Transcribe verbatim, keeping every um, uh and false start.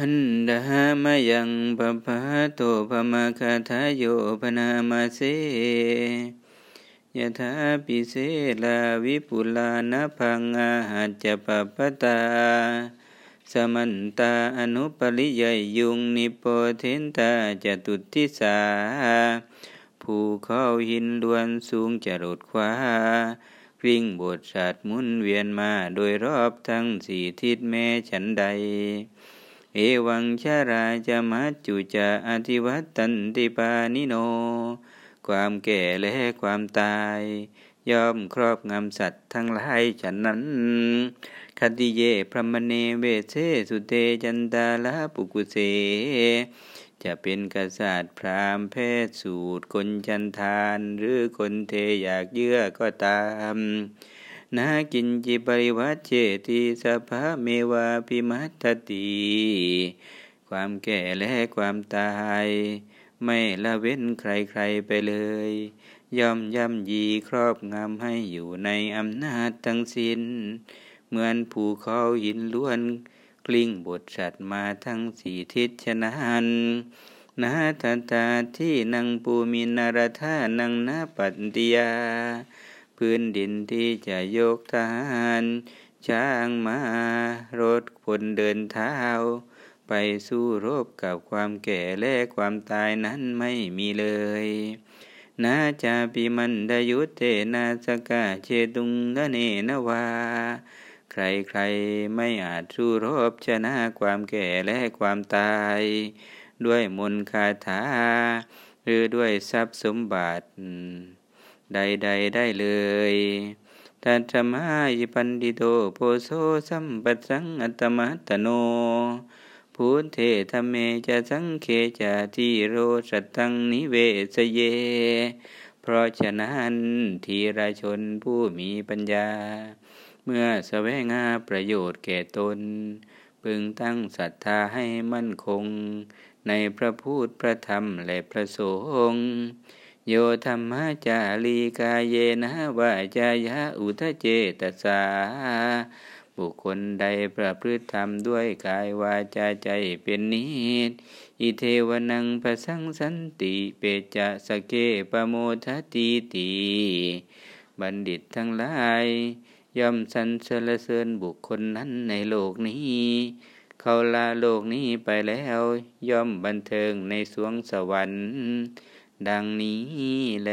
หันดาหามายังปะปะโตปะมาคาทาโยปนามาเสยะถาปิเสลาวิปุลานะพังอาหัจจปะปะตาสมันตาอนุปริยยุงนิโปเทนตาจตุติสาภูเขาหินล้วนสูงจรดขวาวิ่งบทศาสตร์มุนเวียนมาโดยรอบทั้งสี่ทิศแม้ฉันใดเอวังชาราจามัจจุจาอธิวัตตันติปานิโนความแก่และความตายย่อมครอบงำสัตว์ทั้งหลายฉันนั้นคันติเยพรหมเนเวเสสุเตจันตาลาปุกุเสจะเป็นกษัตริย์พราหมณ์แพทย์สูตรคนจันทานหรือคนเทอยากเยื่อก็ตามนากินจิปริวัตเชติสภะเมวาพิมัตตติความแก่และความตายไม่ละเว้นใครๆไปเลยย่อมย่ำยีครอบงำให้อยู่ในอำนาจทั้งสิ้นเหมือนภูเขาหินล้วนกลิ้งบทสัตว์มาทั้งสี่ทิศฉะนั้นนาทัตตาที่นังปูมินารธานังนาปัตติยาพื้นดินที่จะยกทหารช้างมารถพลเดินเท้าไปสู้รบกับความแก่และความตายนั้นไม่มีเลยนาจาปิมันดยุตเตนาสกาเชตุงนเนนวาใครๆไม่อาจสู้รบชนะความแก่และความตายด้วยมนต์คาถาหรือด้วยทรัพย์สมบัติใดๆ ไ, ได้เลยทัตถมายิปันดิโตโพโสสัมปัสสังอัตมัตตโนพุทเทธรรมเมจะสังเขจาทีโรสตังนิเวสเยเพราะฉะนั้นธีรชนผู้มีปัญญาเมื่อแสวงหาประโยชน์แก่ตนพึงตั้งศรัทธาให้มั่นคงในพระพุทธพระธรรมและพระสงฆ์โยธรรมจารีกาเยนะวาจายะอุทเจตสาบุคคลใดประพฤติธรรมด้วยกายวาจาใจเป็นนิจอิเทวนังพสังสันติเปจสเกปโมทติติบัณฑิตทั้งหลายย่อมสรรเสริญบุคคลนั้นในโลกนี้เขาลาโลกนี้ไปแล้วย่อมบันเทิงในสวงสวรรค์ดังนี้แล